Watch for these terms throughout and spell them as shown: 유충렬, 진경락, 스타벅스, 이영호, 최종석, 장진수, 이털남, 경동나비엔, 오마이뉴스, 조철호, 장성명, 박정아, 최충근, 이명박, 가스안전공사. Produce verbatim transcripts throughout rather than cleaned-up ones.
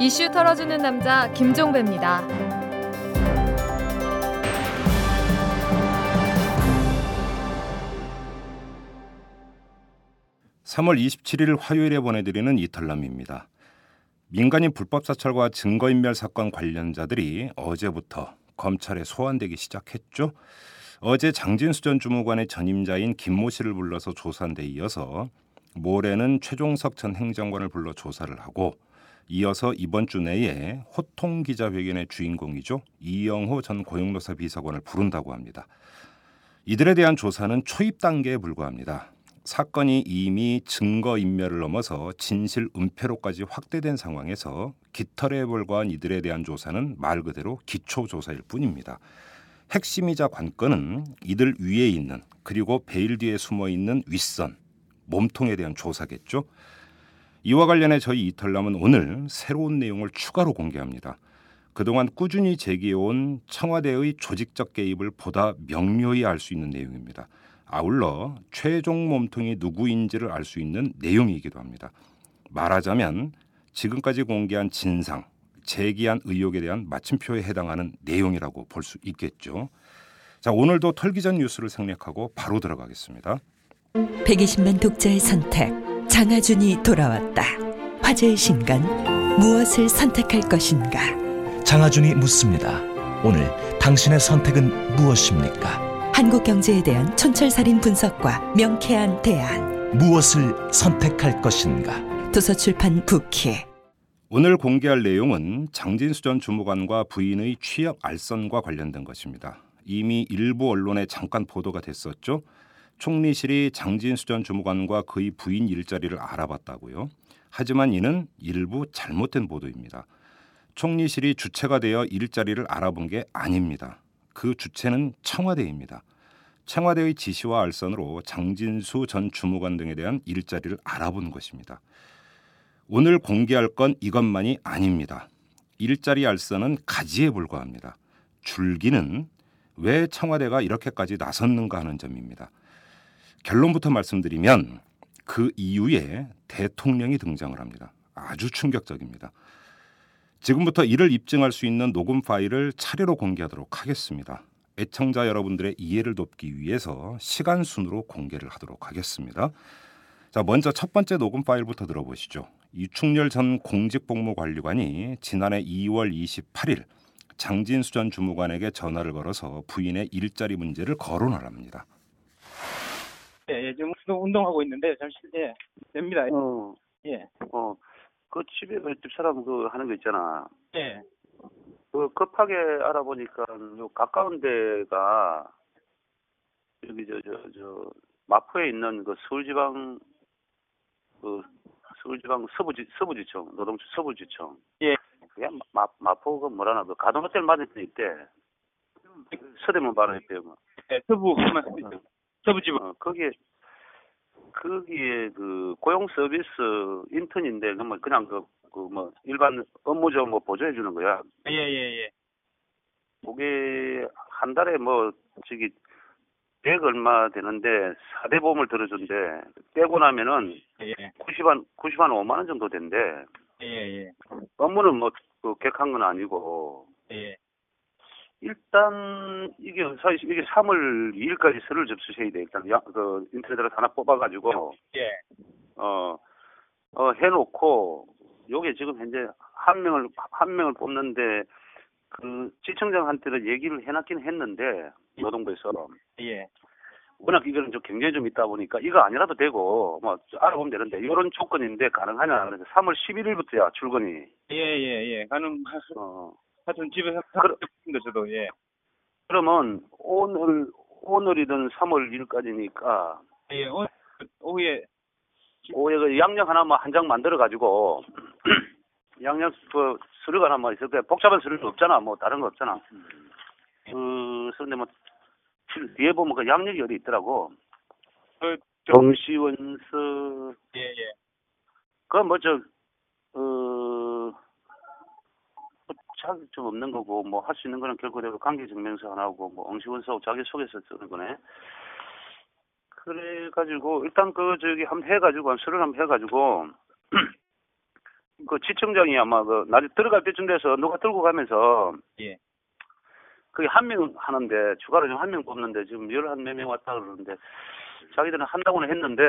이슈 털어주는 남자 김종배입니다. 삼월 이십칠일 화요일에 보내드리는 이털남입니다. 민간인 불법 사찰과 증거인멸 사건 관련자들이 어제부터 검찰에 소환되기 시작했죠. 어제 장진수 전 주무관의 전임자인 김모 씨를 불러서 조사한 데 이어서 모레는 최종석 전 행정관을 불러 조사를 하고, 이어서 이번 주 내에 호통 기자회견의 주인공이죠, 이영호 전 고용노사 비서관을 부른다고 합니다. 이들에 대한 조사는 초입 단계에 불과합니다. 사건이 이미 증거인멸을 넘어서 진실 은폐로까지 확대된 상황에서 깃털에 불과한 이들에 대한 조사는 말 그대로 기초조사일 뿐입니다. 핵심이자 관건은 이들 위에 있는, 그리고 베일 뒤에 숨어있는 윗선, 몸통에 대한 조사겠죠. 이와 관련해 저희 이털남은 오늘 새로운 내용을 추가로 공개합니다. 그동안 꾸준히 제기해온 청와대의 조직적 개입을 보다 명료히 알 수 있는 내용입니다. 아울러 최종 몸통이 누구인지를 알 수 있는 내용이기도 합니다. 말하자면 지금까지 공개한 진상, 제기한 의혹에 대한 마침표에 해당하는 내용이라고 볼 수 있겠죠. 자, 오늘도 털기 전 뉴스를 생략하고 바로 들어가겠습니다. 백이십만 독자의 선택, 장하준이 돌아왔다. 화제의 신간, 무엇을 선택할 것인가? 장하준이 묻습니다. 오늘 당신의 선택은 무엇입니까? 한국 경제에 대한 촌철살인 분석과 명쾌한 대안. 무엇을 선택할 것인가? 도서출판 국회. 오늘 공개할 내용은 장진수 전 주무관과 부인의 취업 알선과 관련된 것입니다. 이미 일부 언론에 잠깐 보도가 됐었죠. 총리실이 장진수 전 주무관과 그의 부인 일자리를 알아봤다고요. 하지만 이는 일부 잘못된 보도입니다. 총리실이 주체가 되어 일자리를 알아본 게 아닙니다. 그 주체는 청와대입니다. 청와대의 지시와 알선으로 장진수 전 주무관 등에 대한 일자리를 알아본 것입니다. 오늘 공개할 건 이것만이 아닙니다. 일자리 알선은 가지에 불과합니다. 줄기는 왜 청와대가 이렇게까지 나섰는가 하는 점입니다. 결론부터 말씀드리면 그 이후에 대통령이 등장을 합니다. 아주 충격적입니다. 지금부터 이를 입증할 수 있는 녹음 파일을 차례로 공개하도록 하겠습니다. 애청자 여러분들의 이해를 돕기 위해서 시간 순으로 공개를 하도록 하겠습니다. 자, 먼저 첫 번째 녹음 파일부터 들어보시죠. 유충렬 전 공직복무관리관이 지난해 이월 이십팔일 장진수 전 주무관에게 전화를 걸어서 부인의 일자리 문제를 거론하랍니다. 예, 예, 지금 운동하고 있는데 잠시, 예, 됩니다. 어, 예, 어, 그 집에 그 집 사람 그 하는 거 있잖아. 예. 그 급하게 알아보니까 요 가까운 데가 여기 저 저 저 마포에 있는 그 서울지방 그 서울지방 서부지 서부지청 노동청 서부지청, 예, 그게 마 마포가 뭐라나 그 가든 호텔 맞은편 있대. 서대문 바로 옆에 뭐. 네, 서부 맞습니다. 서부지방. 어, 거기에 거기에 그 고용 서비스 인턴인데 그뭐 그냥 그 그 뭐 일반 업무죠 뭐 보조해 주는 거야. 예예예. 예. 그게 한 달에 뭐 저기 백 얼마 되는데 사 대 보험을 들어준대. 떼고 나면은 예. 구십만 오만 원 정도 된대. 예예. 업무는 뭐 그 객한 건 아니고. 예. 일단 이게 사실 이게 삼월 이일까지 서류 접수해야 돼. 일단 그 인터넷으로 하나 뽑아가지고. 예. 어, 어 해놓고 요게 지금 현재 한 명을 한 명을 뽑는데. 그 시청장한테는 얘기를 해놨긴 했는데 노동부에서 예 워낙 이거는 좀 경쟁이 좀 있다 보니까 이거 아니라도 되고 뭐 알아보면 되는데 이런 조건인데 가능하냐 그래서 삼월 십일일부터야 출근이 예예예 예, 예. 가능 어 하여튼 집에서 그렇습니다 저도 예 그러면 오늘 오늘이든 삼월 일일까지니까 예 오늘 오후에 오후에 그 양념 하나 뭐 한 장 만들어 가지고 양념 그 서류가 하나 있을 때 복잡한 서류도 없잖아. 뭐 다른 거 없잖아. 그 그런데 뭐 뒤에 보면 그 양력이 어디 있더라고. 그 정시원서 예예. 그건 뭐 저 어 자격 좀 없는 거고 뭐 할 수 있는 거는 결코 내가 관계증명서 하나하고 뭐 정시원서 자기소개서 쓰는 거네. 그래 가지고 일단 그 저기 한번 해가지고 서류 한번 해가지고. 그 지청장이 아마 그 날이 들어갈 때쯤 돼서 누가 들고 가면서 예. 그게 한 명 하는데 추가로 지금 한 명 뽑는데 지금 열한 명 왔다 그러는데 자기들은 한다고는 했는데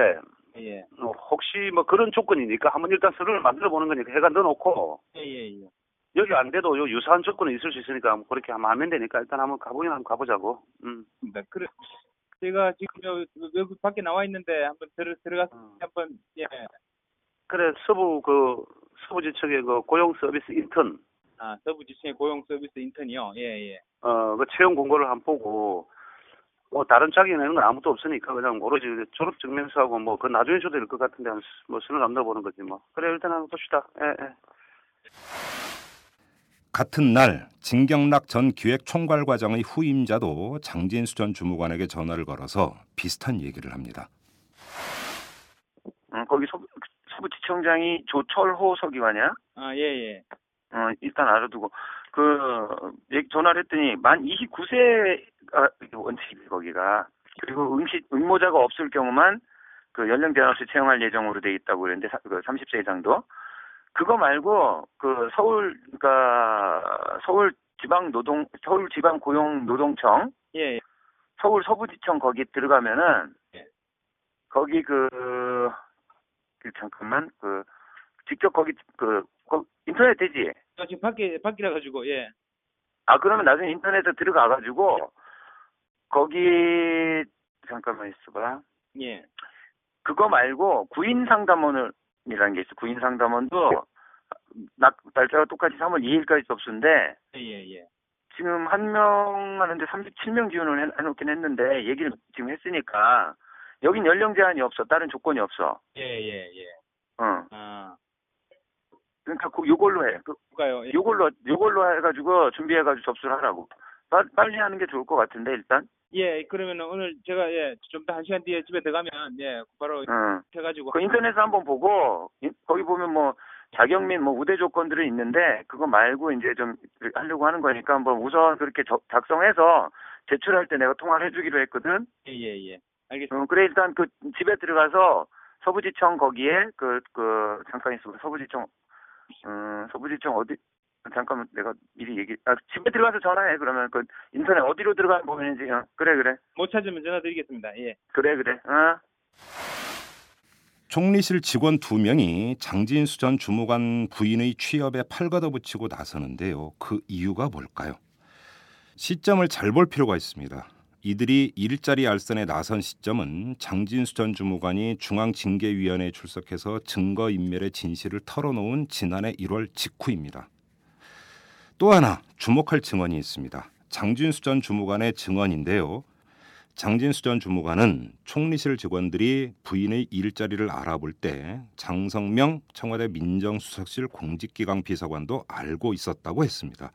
예. 어, 혹시 뭐 그런 조건이니까 한번 일단 서류를 만들어 보는 거니까 해가 넣어놓고 예, 예, 예. 여기 안 돼도 요 유사한 조건은 있을 수 있으니까 그렇게 하면 되니까 일단 한번 가보긴 한번 가보자고. 음. 네, 그래. 제가 지금 여, 여기 밖에 나와 있는데 한번 들어 들어가서 음. 한번 예. 그래 서부 그 서부지청의 그 고용 서비스 인턴. 아 서부지청의 고용 서비스 인턴이요. 예 예. 어 그 채용 공고를 한번 보고 뭐 다른 자기 내는 건 아무도 없으니까 그냥 오로지 졸업 증명서하고 뭐 그 나중에 줘도 될 것 같은데 한 뭐 수능 남겨 보는 거지 뭐. 그래 일단 한번 봅시다. 예 예. 같은 날 진경락 전 기획총괄과장의 후임자도 장진수 전 주무관에게 전화를 걸어서 비슷한 얘기를 합니다. 음, 거기 서, 서부지청장이 조철호 서기관이야? 아, 예, 예. 어, 일단 알아두고. 그 전화를 했더니 만 이십구 세 아, 원칙이 거기가. 그리고 응시, 응모자가 없을 경우만 그 연령 제한 없이 채용할 예정으로 돼 있다고 그랬는데 그 삼십 세 이상도. 그거 말고 그 서울 그러니까 서울 지방 노동 서울 지방 고용 노동청 예, 예. 서울 서부지청 거기 들어가면은 예. 거기 그, 그 잠깐만 그 직접 거기 그, 그 인터넷 되지? 아, 지금 밖에 밖이라 가지고 예. 아 그러면 나중에 인터넷에 들어가 가지고 거기 잠깐만 있어봐. 예. 그거 말고 구인 상담원을 이라는 게 있어. 구인 상담원도 낙 날짜가 똑같이 삼월 이일까지 접수인데 예예 예. 지금 한 명 하는데 삼십칠 명 지원을 해놓긴 했는데 얘기를 지금 했으니까 여긴 연령 제한이 없어. 다른 조건이 없어. 예예예. 예, 예. 어. 아. 그러니까 요걸로 해. 그가요. 예. 요걸로 요걸로 해가지고 준비해가지고 접수를 하라고. 빠, 빨리 하는 게 좋을 것 같은데 일단. 예, 그러면 오늘 제가 예, 좀 더 한 시간 뒤에 집에 들어가면 예, 바로 응. 해가지고 그 인터넷에서 한번 보고 거기 보면 뭐 자격 및 뭐 우대 조건들은 있는데 그거 말고 이제 좀 하려고 하는 거니까 한번 우선 그렇게 저, 작성해서 제출할 때 내가 통화를 해주기로 했거든. 예, 예, 예. 알겠습니다. 음, 그래 일단 그 집에 들어가서 서부지청 거기에 그 그 잠깐 있어 서부지청 음 서부지청 어디 잠깐만 내가 미리 얘기 아 집에 들어가서 전화해. 그러면 그 인터넷 어디로 들어가면 보이는지 어. 그래 그래 못 찾으면 전화 드리겠습니다. 예 그래 그래 어. 총리실 직원 두 명이 장진수 전 주무관 부인의 취업에 팔걷어붙이고 나서는데요. 그 이유가 뭘까요? 시점을 잘 볼 필요가 있습니다. 이들이 일자리 알선에 나선 시점은 장진수 전 주무관이 중앙징계위원회에 출석해서 증거인멸의 진실을 털어놓은 지난해 일월 직후입니다. 또 하나 주목할 증언이 있습니다. 장진수 전 주무관의 증언인데요. 장진수 전 주무관은 총리실 직원들이 부인의 일자리를 알아볼 때 장성명 청와대 민정수석실 공직기강 비서관도 알고 있었다고 했습니다.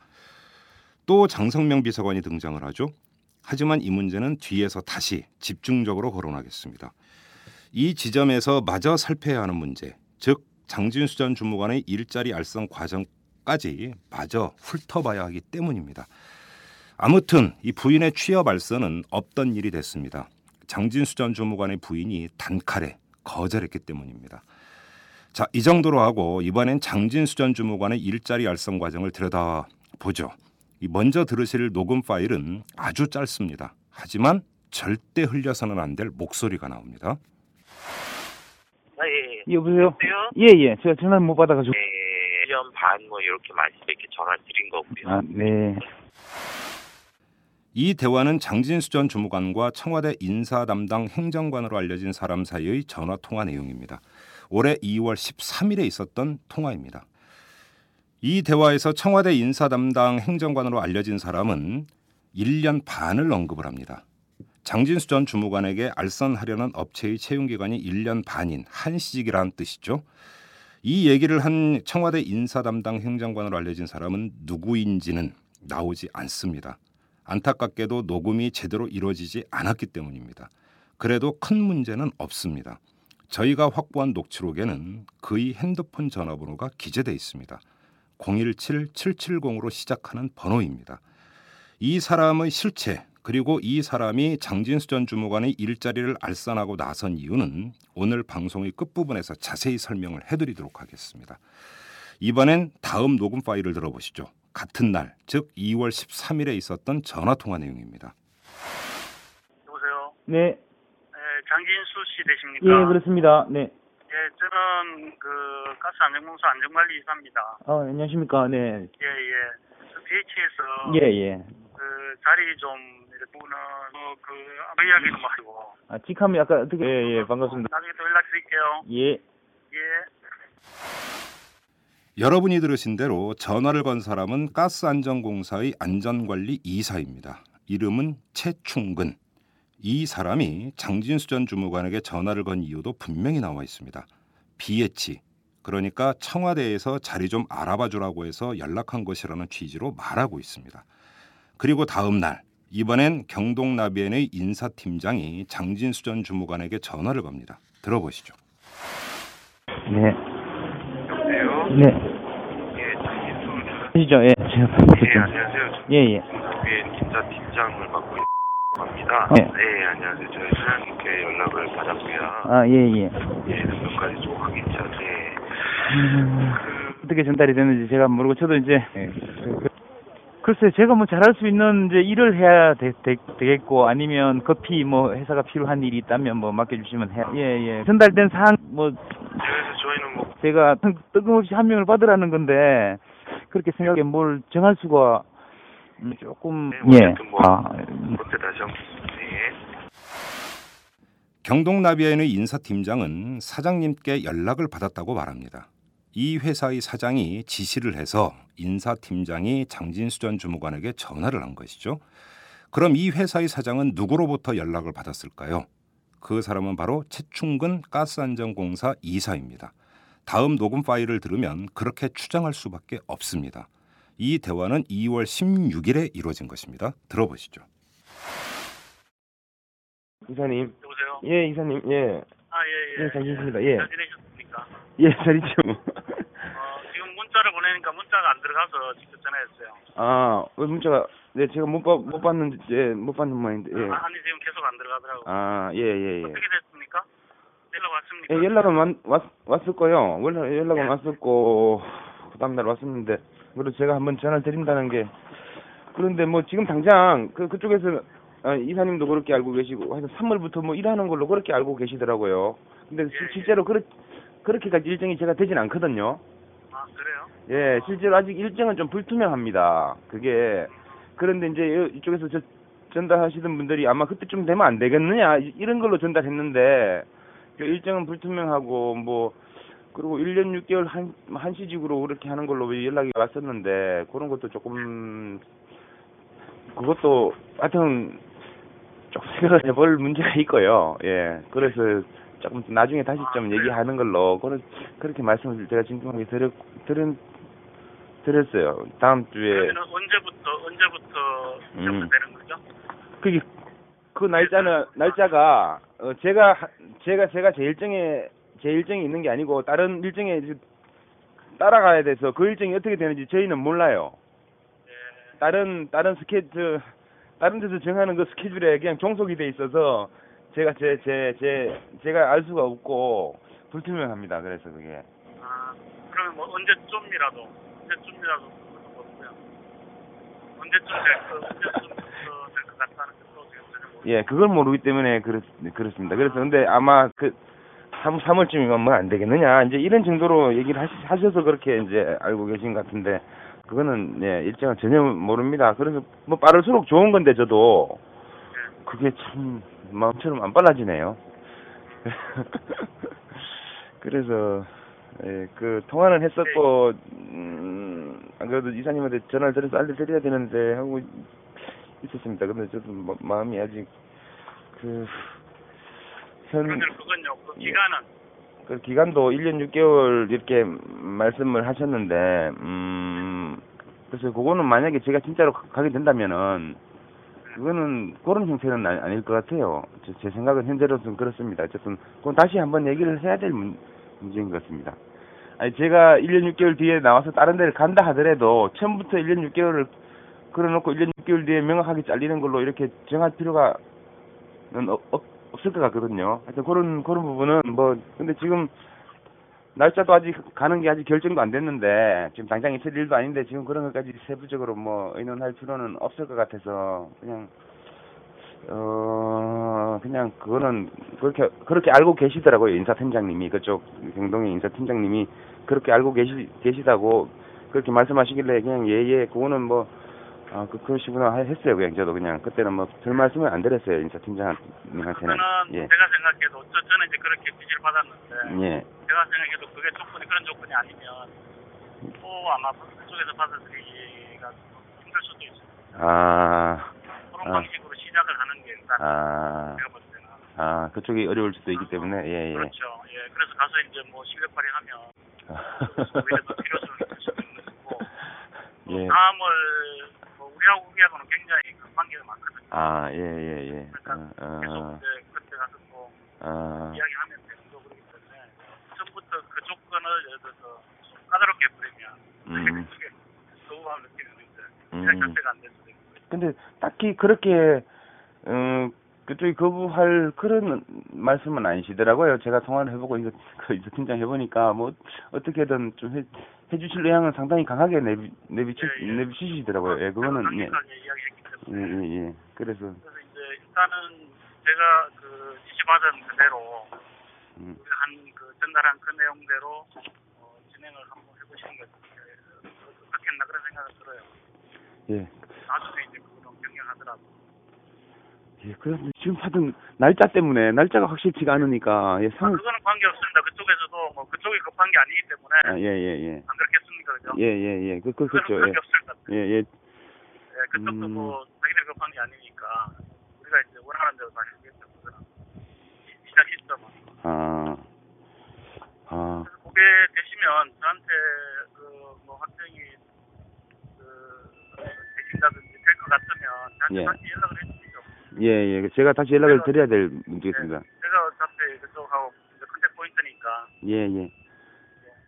또 장성명 비서관이 등장을 하죠. 하지만 이 문제는 뒤에서 다시 집중적으로 거론하겠습니다. 이 지점에서 마저 살펴야 하는 문제, 즉 장진수 전 주무관의 일자리 알선 과정 까지 마저 훑어봐야 하기 때문입니다. 아무튼 이 부인의 취업 알선은 없던 일이 됐습니다. 장진수 전 주무관의 부인이 단칼에 거절했기 때문입니다. 자, 이 정도로 하고 이번엔 장진수 전 주무관의 일자리 알선 과정을 들여다보죠. 이 먼저 들으실 녹음 파일은 아주 짧습니다. 하지만 절대 흘려서는 안 될 목소리가 나옵니다. 아, 예, 예. 여보세요? 예예. 예. 제가 전화 못 받아가지고. 예. 일 년 반 뭐 이렇게 말씀드리게 전화 드린 거고요. 아, 네. 이 대화는 장진수 전 주무관과 청와대 인사 담당 행정관으로 알려진 사람 사이의 전화 통화 내용입니다. 올해 이월 십삼일에 있었던 통화입니다. 이 대화에서 청와대 인사 담당 행정관으로 알려진 사람은 일 년 반을 언급을 합니다. 장진수 전 주무관에게 알선하려는 업체의 채용 기간이 일 년 반인 한시직이라는 뜻이죠. 이 얘기를 한 청와대 인사 담당 행정관으로 알려진 사람은 누구인지는 나오지 않습니다. 안타깝게도 녹음이 제대로 이루어지지 않았기 때문입니다. 그래도 큰 문제는 없습니다. 저희가 확보한 녹취록에는 그의 핸드폰 전화번호가 기재되어 있습니다. 공일칠 칠칠공으로 시작하는 번호입니다. 이 사람의 실체 그리고 이 사람이 장진수 전 주무관의 일자리를 알선하고 나선 이유는 오늘 방송의 끝부분에서 자세히 설명을 해드리도록 하겠습니다. 이번엔 다음 녹음 파일을 들어보시죠. 같은 날, 즉 이월 십삼일에 있었던 전화통화 내용입니다. 여보세요? 네. 네, 장진수 씨 되십니까? 예, 그렇습니다. 네. 예, 저는 그 가스안전공사 안전관리 이사입니다. 아, 안녕하십니까? 네. 예, 예. 비에이치에서 예, 예. 그 자리 좀 보는 뭐 그 아무 이야기 좀 하고. 아, 직함이 아까 어떻게? 예, 예, 반갑습니다. 나중에 또 연락 드릴게요. 예. 예. 여러분이 들으신 대로 전화를 건 사람은 가스안전공사의 안전관리 이사입니다. 이름은 최충근. 이 사람이 장진수 전 주무관에게 전화를 건 이유도 분명히 나와 있습니다. 비에치, 그러니까 청와대에서 자리 좀 알아봐주라고 해서 연락한 것이라는 취지로 말하고 있습니다. 그리고 다음 날, 이번엔 경동나비엔의 인사팀장이 장진수 전 주무관에게 전화를 겁니다. 들어보시죠. 네. 네. 예, 장진수입니다. 아시죠? 예, 제가 예, 좀. 안녕하세요. 예, 예. 경동나비엔 인사팀장을 맡고 있는 겁니다. 예. 예, 안녕하세요. 저희 사장님께 연락을 받았고요. 아, 예, 예. 예, 몇 가지 좀 확인 자세. 음, 그, 어떻게 전달이 됐는지 제가 모르고 저도 이제. 예. 글쎄, 제가 뭐 잘할 수 있는 이제 일을 해야 되, 되, 되겠고, 아니면 급히 뭐 회사가 필요한 일이 있다면 뭐 맡겨주시면 해요. 예, 예. 전달된 사항 뭐. 그래서 저희는 뭐. 제가 뜬금없이 한 명을 받으라는 건데 그렇게 생각해 뭘 정할 수가 조금 네, 예. 뭐, 아, 네. 경동나비엔의 인사팀장은 사장님께 연락을 받았다고 말합니다. 이 회사의 사장이 지시를 해서 인사팀장이 장진수 전 주무관에게 전화를 한 것이죠. 그럼 이 회사의 사장은 누구로부터 연락을 받았을까요? 그 사람은 바로 최충근 가스안전공사 이사입니다. 다음 녹음 파일을 들으면 그렇게 추정할 수밖에 없습니다. 이 대화는 이월 십육일에 이루어진 것입니다. 들어보시죠. 이사님. 여보세요? 예, 이사님. 예. 아, 예, 예. 예, 잘 지내십니다. 예. 잘 지내셨습니까? 예, 잘 있죠. 어, 지금 문자를 보내니까 문자가 안 들어가서 직접 전화했어요. 아, 왜 문자가... 네, 제가 못, 봐, 못 봤는데, 예, 못 봤는 모양인데, 예. 아, 아니, 지금 계속 안 들어가더라고요. 아, 예, 예, 예. 어떻게 됐습니까? 연락 왔습니까? 예, 연락은 왔, 왔, 왔을거요. 원래 연락은 예. 왔었고, 그 다음날 왔었는데, 그래도 제가 한번 전화를 드린다는 게, 그런데 뭐 지금 당장, 그, 그쪽에서, 아, 이사님도 그렇게 알고 계시고, 하여튼 삼월부터 뭐 일하는 걸로 그렇게 알고 계시더라고요. 근데 예, 시, 실제로 예. 그렇, 그렇게까지 일정이 제가 되진 않거든요. 아, 그래요? 예, 아. 실제로 아직 일정은 좀 불투명합니다. 그게, 그런데 이제 이쪽에서 저, 전달하시던 분들이 아마 그때쯤 되면 안 되겠느냐, 이런 걸로 전달했는데, 일정은 불투명하고 뭐 그리고 일 년 육 개월 한 한시직으로 그렇게 하는 걸로 연락이 왔었는데 그런 것도 조금 그것도 하여튼 조금 생각해 볼 문제가 있고요. 예, 그래서 조금 나중에 다시 좀 얘기하는 걸로 그런 그렇게 말씀을 제가 진중하게 드렸 드린 드렸어요. 다음 주에. 그러면 언제부터 언제부터 시작되는 음. 거죠? 그게 그 날짜는 날짜가 어, 제가 제가 제가 제 일정에 제 일정이 있는 게 아니고 다른 일정에 따라가야 돼서 그 일정이 어떻게 되는지 저희는 몰라요. 예. 다른 다른 스케줄 다른 데서 정하는 그 스케줄에 그냥 종속이 돼 있어서 제가 제 제 제 제가 알 수가 없고 불투명합니다. 그래서 그게. 아, 그러면 뭐 언제쯤이라도 언제쯤이라도 모르겠고요. 언제쯤 될까 언제쯤 될 것 같다는. 예, 그걸 모르기 때문에 그렇, 그렇습니다. 그래서 근데 아마 그 삼월쯤이면 뭐 안 되겠느냐 이제 이런 정도로 얘기를 하시, 하셔서 그렇게 이제 알고 계신 것 같은데 그거는 예, 일정은 전혀 모릅니다. 그래서 뭐 빠를수록 좋은 건데 저도 그게 참 마음처럼 안 빨라지네요. 그래서 예, 그 통화는 했었고 음, 안 그래도 이사님한테 전화를 드려서 알려드려야 되는데 하고. 있었습니다. 근데 저도 마, 마음이 아직 그 현. 그건요. 그 기간은. 그 기간도 일 년 육 개월 이렇게 말씀을 하셨는데, 음 그래서 그거는 만약에 제가 진짜로 가게 된다면은 그거는 그런 형태는 아니, 아닐 것 같아요. 제, 제 생각은 현재로서는 그렇습니다. 어쨌든 그건 다시 한번 얘기를 해야 될 문, 문제인 것 같습니다. 아니 제가 일 년 육 개월 뒤에 나와서 다른 데를 간다 하더라도 처음부터 일 년 육 개월을 그래놓고 일 년 육 개월 뒤에 명확하게 잘리는 걸로 이렇게 정할 필요가 없, 없을 것 같거든요. 하여튼 그런, 그런 부분은 뭐, 근데 지금 날짜도 아직 가는 게 아직 결정도 안 됐는데 지금 당장 있을 일도 아닌데 지금 그런 것까지 세부적으로 뭐 의논할 필요는 없을 것 같아서 그냥 어 그냥 그거는 그렇게 그렇게 알고 계시더라고요. 인사팀장님이 그쪽 경동의 인사팀장님이 그렇게 알고 계시 계시다고 그렇게 말씀하시길래 그냥 예예 예, 그거는 뭐 아, 그, 그러시구나 했어요. 그냥 저도 그냥 그때는 뭐 별 말씀을 안 드렸어요. 인사팀장님한테는. 저는 예. 제가 생각해도 어쩌, 저는 이제 그렇게 지시를 받았는데 예. 제가 생각해도 그게 조건이 그런 조건이 아니면 또 아마 그쪽에서 받아들이기가 힘들 수도 있어요. 아 그런 아, 방식으로 시작을 하는 게 일단 아, 제가 볼 때는 아 그쪽이 어려울 수도 있기 때문에 예예 예. 그렇죠. 예 그래서 가서 이제 뭐 실력 발휘하면 오히려 더 필요성이 있을 수도 있는 거고 또 예. 다음을 우리하고 우리하고는 굉장히 그 관계가 많거든요. 아, 예, 예, 예. 그러니까 아, 계속 이제 그때 가서 뭐 아, 이야기하면 되는 거 그렇기 때문에 처음부터 그 조건을 예를 들어서 좀 까다롭게 부리면 음. 그게 거부감을 느끼는데 잘 결제가 안 될 수도 있고. 근데 딱히 그렇게 음, 그쪽이 거부할 그런 말씀은 아니시더라고요. 제가 통화를 해보고 이거 그 이사 팀장 해보니까 뭐 어떻게든 좀 해. 해주실 의향은 상당히 강하게 내비, 내비, 예, 예. 내비치시더라고요. 예, 그거는. 예. 예, 예, 예. 그래서. 그래서 이제 일단은 제가 그 지시받은 그대로, 음. 한, 그 전달한 그 내용대로, 어, 진행을 한번 해보시는 게 어떻겠나 그런 생각을 들어요. 예. 나중에 이제 그거는 경영하더라도. 예, 그래서 지금 하던 날짜 때문에, 날짜가 확실치가 않으니까, 예, 상... 아, 그거는 관계없습니다. 그쪽에서도 뭐 그쪽이 급한 게 아니기 때문에. 아, 예, 예, 예. 안 그렇겠습니까, 그죠? 예, 예, 예. 그, 그, 그렇죠. 예. 예, 예. 예, 그쪽도 음... 뭐 자기들 급한 게 아니니까 우리가 이제 원하는 대로 다시 하겠죠. 시작 시점은. 아. 아. 그게 되시면 저한테 그 뭐 확정이 그 되신다든지 될 것 같으면 저한테 예. 다시 연락을 해주세요. 예, 예. 제가 다시 연락을 제가, 드려야 될 문제겠습니다. 예, 제가 어차피 그쪽하고 컨택 포인트니까. 예, 예.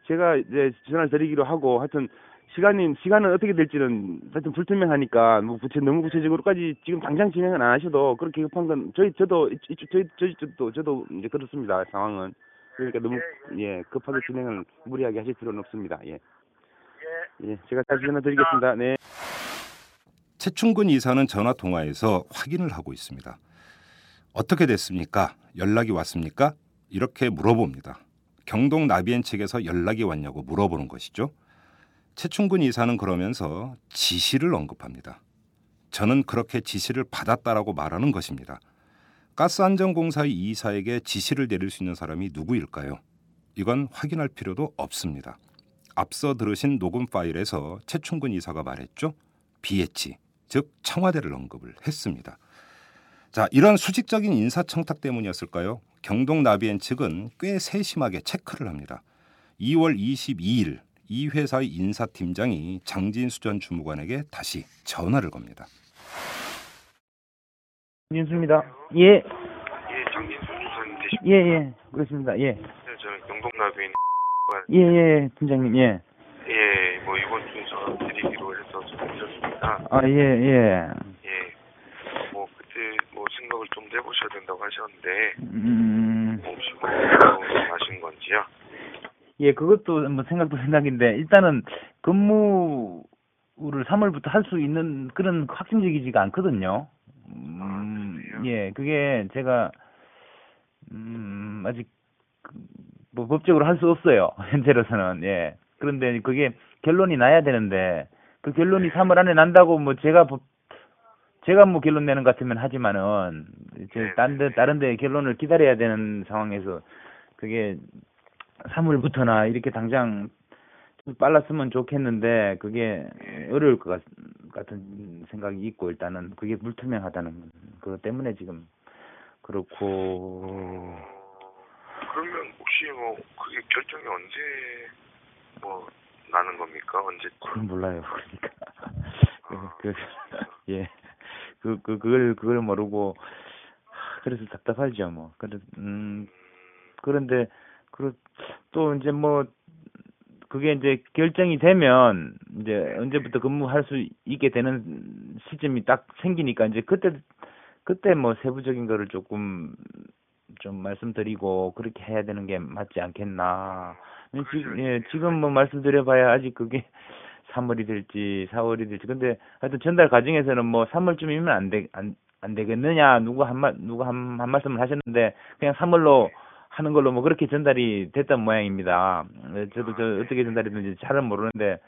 제가 이제 전화를 드리기로 하고 하여튼 시간이, 시간은 어떻게 될지는 하여튼 불투명하니까 뭐 구체, 너무 구체적으로까지 지금 당장 진행은 안 하셔도 그렇게 급한 건 저희, 저도, 이쪽, 저희, 저희 쪽도 저도 이제 그렇습니다. 상황은. 그러니까 너무, 예, 예. 예 급하게 진행을 무리하게 하실 필요는 없습니다. 예. 예. 예. 제가 다시 전화 드리겠습니다. 네. 최충근 이사는 전화 통화에서 확인을 하고 있습니다. 어떻게 됐습니까? 연락이 왔습니까? 이렇게 물어봅니다. 경동나비엔 측에서 연락이 왔냐고 물어보는 것이죠. 최충근 이사는 그러면서 지시를 언급합니다. 저는 그렇게 지시를 받았다라고 말하는 것입니다. 가스안전공사의 이사에게 지시를 내릴 수 있는 사람이 누구일까요? 이건 확인할 필요도 없습니다. 앞서 들으신 녹음 파일에서 최충근 이사가 말했죠. 비했지. 즉 청와대를 언급을 했습니다. 자, 이런 수직적인 인사청탁 때문이었을까요? 경동나비엔 측은 꽤 세심하게 체크를 합니다. 이월 이십이일 이 회사의 인사팀장이 장진수 전 주무관에게 다시 전화를 겁니다. 장진수입니다. 예. 예, 장진수 주무관 되십니까? 예, 예, 그렇습니다. 예. 네, 저는 경동나비엔. 예, 예, 팀장님, 예. 예, 뭐 이번 순서 드리기로 해서 드렸습니다. 아, 예, 예. 예, 뭐 그때 뭐 생각을 좀 해보셔야 된다고 하셨는데, 음, 뭐 혹시 뭐 하신 건지요? 예, 그것도 뭐 생각도 생각인데 일단은 근무를 삼월부터 할 수 있는 그런 확정적이지가 않거든요. 음, 아, 예, 그게 제가 음 아직 뭐 법적으로 할 수 없어요. 현재로서는 예. 그런데 그게 결론이 나야 되는데 그 결론이 삼월 안에 난다고 뭐 제가 제가 뭐 결론 내는 것 같으면 하지만은 이제 다른데 다른데 결론을 기다려야 되는 상황에서 그게 삼월부터나 이렇게 당장 좀 빨랐으면 좋겠는데 그게 어려울 것 같, 같은 생각이 있고 일단은 그게 불투명하다는 그것 때문에 지금 그렇고. 그러면 혹시 뭐 그게 결정이 언제? 뭐 나는 겁니까 언제? 그건 몰라요. 그러니까 그, 그, 예, 그, 그 그걸 그걸 모르고 그래서 답답하죠 뭐. 그런 음 그런데 그 또 이제 뭐 그게 이제 결정이 되면 이제 언제부터 근무할 수 있게 되는 시점이 딱 생기니까 이제 그때 그때 뭐 세부적인 거를 조금 좀 말씀드리고 그렇게 해야 되는 게 맞지 않겠나. 지금, 예, 지금 뭐 말씀드려봐야 아직 그게 삼월이 될지 사월이 될지. 근데 하여튼 전달 과정에서는 뭐 삼월쯤이면 안 되, 안, 안 되겠느냐 누구 한 말 누가 한, 한 말씀을 하셨는데 그냥 삼월로 하는 걸로 뭐 그렇게 전달이 됐던 모양입니다. 저도 저 어떻게 전달했는지 잘은 모르는데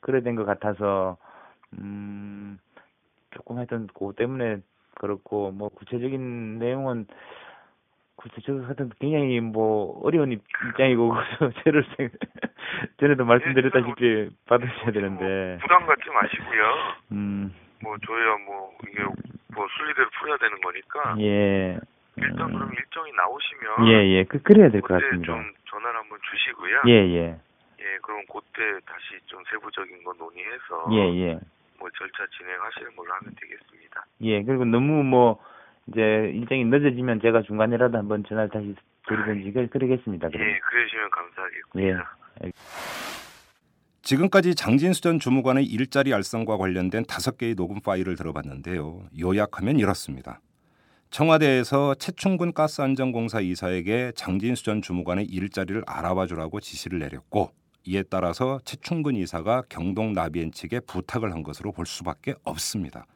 그래 된 것 같아서 음 조금 하여튼 그것 때문에 그렇고 뭐 구체적인 내용은 구체적으로 하여튼 굉장히 뭐 어려운 입장이고 그래서 저를 전에도 말씀드렸다시피 예, 받으셔야 되는데 뭐 부담 갖지 마시고요. 음 뭐 저야 뭐 이게 뭐 순리대로 풀어야 되는 거니까. 예. 일단 그럼 일정이 나오시면 예예 예. 그 그래야 될 것 같습니다. 좀 전화를 한번 주시고요. 예예. 예. 예 그럼 그때 다시 좀 세부적인 거 논의해서 예예. 뭐 절차 진행하시는 걸로 하면 되겠습니다. 예 그리고 너무 뭐 이제 일정이 늦어지면 제가 중간이라도 한번 전화를 다시 드리든지 그 그러겠습니다. 그러면. 예 그러시면 감사하겠습니다. 예. 지금까지 장진수 전 주무관의 일자리 알선과 관련된 다섯 개의 녹음 파일을 들어봤는데요. 요약하면 이렇습니다. 청와대에서 최충근 가스안전공사 이사에게 장진수 전 주무관의 일자리를 알아봐주라고 지시를 내렸고 이에 따라서 최충근 이사가 경동나비엔 측에 부탁을 한 것으로 볼 수밖에 없습니다.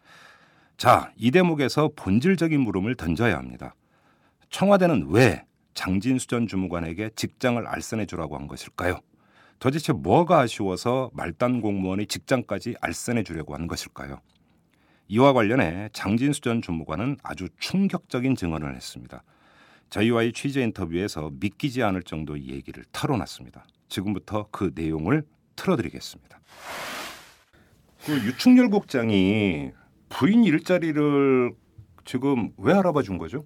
자, 이 대목에서 본질적인 물음을 던져야 합니다. 청와대는 왜 장진수 전 주무관에게 직장을 알선해주라고 한 것일까요? 도대체 뭐가 아쉬워서 말단 공무원의 직장까지 알선해주려고 한 것일까요? 이와 관련해 장진수 전 주무관은 아주 충격적인 증언을 했습니다. 저희와의 취재 인터뷰에서 믿기지 않을 정도의 얘기를 털어놨습니다. 지금부터 그 내용을 틀어드리겠습니다. 그 유충렬 국장이 부인 일자리를 지금 왜 알아봐 준 거죠?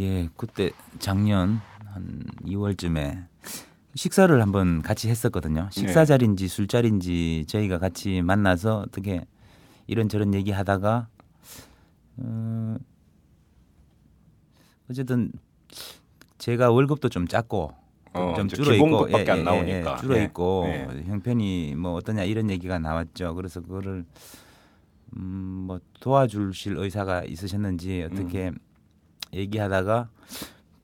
예, 그때 작년 한 이월쯤에 식사를 한번 같이 했었거든요. 식사 자리인지 술 자리인지 저희가 같이 만나서 어떻게 이런저런 얘기하다가 어, 어쨌든 제가 월급도 좀 작고 어, 좀 줄어 있고 예, 안 나오니까. 예, 줄어 네. 있고 네. 형편이 뭐 어떠냐 이런 얘기가 나왔죠. 그래서 그거를 음, 뭐 도와주실 의사가 있으셨는지 어떻게 음. 얘기하다가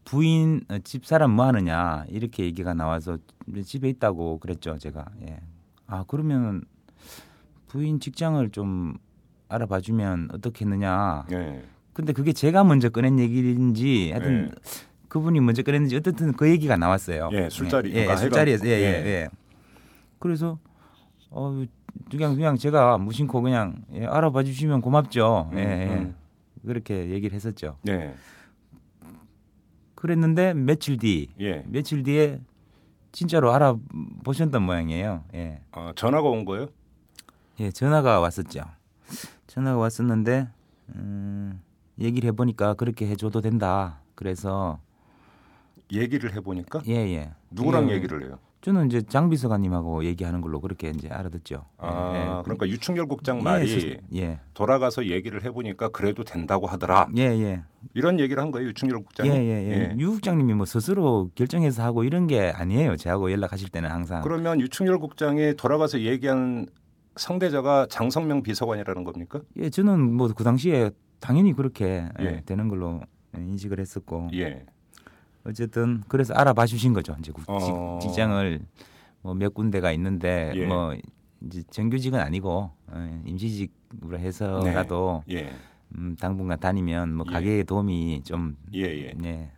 부인 어, 집사람 뭐 하느냐 이렇게 얘기가 나와서 집에 있다고 그랬죠 제가. 예. 아 그러면 부인 직장을 좀 알아봐주면 어떻겠느냐. 네. 근데 그게 제가 먼저 꺼낸 얘기인지 하여튼 네. 그분이 먼저 꺼냈는지 어쨌든 그 얘기가 나왔어요. 예, 술자리. 예, 예 술자리에서. 예, 예, 예. 그래서 어, 그냥, 그냥 제가 무심코 그냥 예, 알아봐 주시면 고맙죠. 음, 예, 예. 음. 그렇게 얘기를 했었죠. 네. 그랬는데 며칠 뒤, 예. 며칠 뒤에 진짜로 알아보셨던 모양이에요. 예. 아, 전화가 온 거예요? 예, 전화가 왔었죠. 전화가 왔었는데 음, 얘기를 해보니까 그렇게 해줘도 된다. 그래서 얘기를 해보니까? 예예. 예. 누구랑 예, 얘기를 해요? 저는 이제 장비서관님하고 얘기하는 걸로 그렇게 이제 알아듣죠. 아, 예, 예. 그러니까 유충렬 국장 말이 예, 돌아가서 얘기를 해보니까 그래도 된다고 하더라. 예예. 예. 이런 얘기를 한 거예요, 유충렬 국장이. 예예예. 예. 유 국장님이 뭐 스스로 결정해서 하고 이런 게 아니에요. 저하고 연락하실 때는 항상. 그러면 유충렬 국장이 돌아가서 얘기한 상대자가 장성명 비서관이라는 겁니까? 예, 저는 뭐 그 당시에 당연히 그렇게 예. 예, 되는 걸로 인식을 했었고, 예. 어쨌든 그래서 알아봐 주신 거죠. 이제 어... 직장을 뭐 몇 군데가 있는데 예. 뭐 이제 정규직은 아니고 임시직으로 해서라도 네. 예. 음, 당분간 다니면 뭐 가게에 예. 도움이 좀 예예. 예.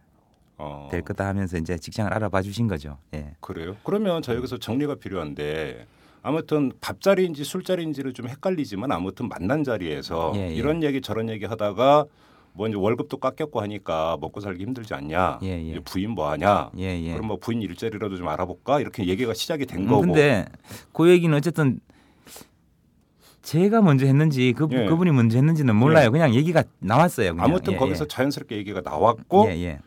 어... 될 거다 하면서 이제 직장을 알아봐 주신 거죠. 예. 그래요? 그러면 저 여기서 정리가 필요한데. 아무튼 밥자리인지 술자리인지를 좀 헷갈리지만 아무튼 만난 자리에서 예, 예. 이런 얘기 저런 얘기 하다가 뭐 이제 월급도 깎였고 하니까 먹고 살기 힘들지 않냐. 예, 예. 이제 부인 뭐 하냐. 예, 예. 그럼 뭐 부인 일자리라도 좀 알아볼까. 이렇게 얘기가 시작이 된 음, 거고. 근데 그 얘기는 어쨌든 제가 먼저 했는지 그, 예. 그분이 먼저 했는지는 몰라요. 예. 그냥 얘기가 나왔어요. 그냥. 아무튼 예, 거기서 예. 자연스럽게 얘기가 나왔고. 예, 예.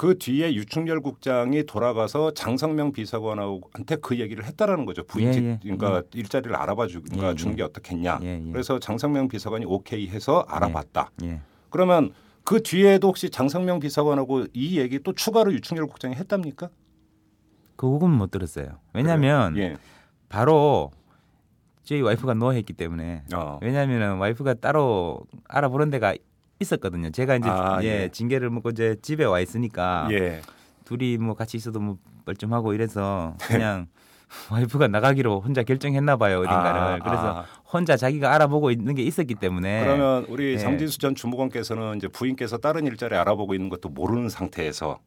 그 뒤에 유충렬 국장이 돌아가서 장성명 비서관한테 그 얘기를 했다라는 거죠. 부인직 예, 예, 그러니까 예. 일자리를 알아봐 주니까 주는 게 어떻겠냐. 예, 예. 그래서 장성명 비서관이 오케이 해서 알아봤다. 예, 예. 그러면 그 뒤에도 혹시 장성명 비서관하고 이 얘기 또 추가로 유충렬 국장이 했답니까? 그건 못 들었어요. 왜냐하면 예. 바로 저희 와이프가 노했기 때문에 어. 왜냐하면 와이프가 따로 알아보는 데가 있었거든요. 제가 이제 아, 예, 예. 징계를 먹고 이제 집에 와 있으니까 예. 둘이 뭐 같이 있어도 뭐 뻘쭘하고 이래서 그냥 와이프가 나가기로 혼자 결정했나 봐요, 어딘가를. 아, 그래서 아. 혼자 자기가 알아보고 있는 게 있었기 때문에. 그러면 우리 네. 장진수 전 주무관께서는 이제 부인께서 다른 일자리 알아보고 있는 것도 모르는 상태에서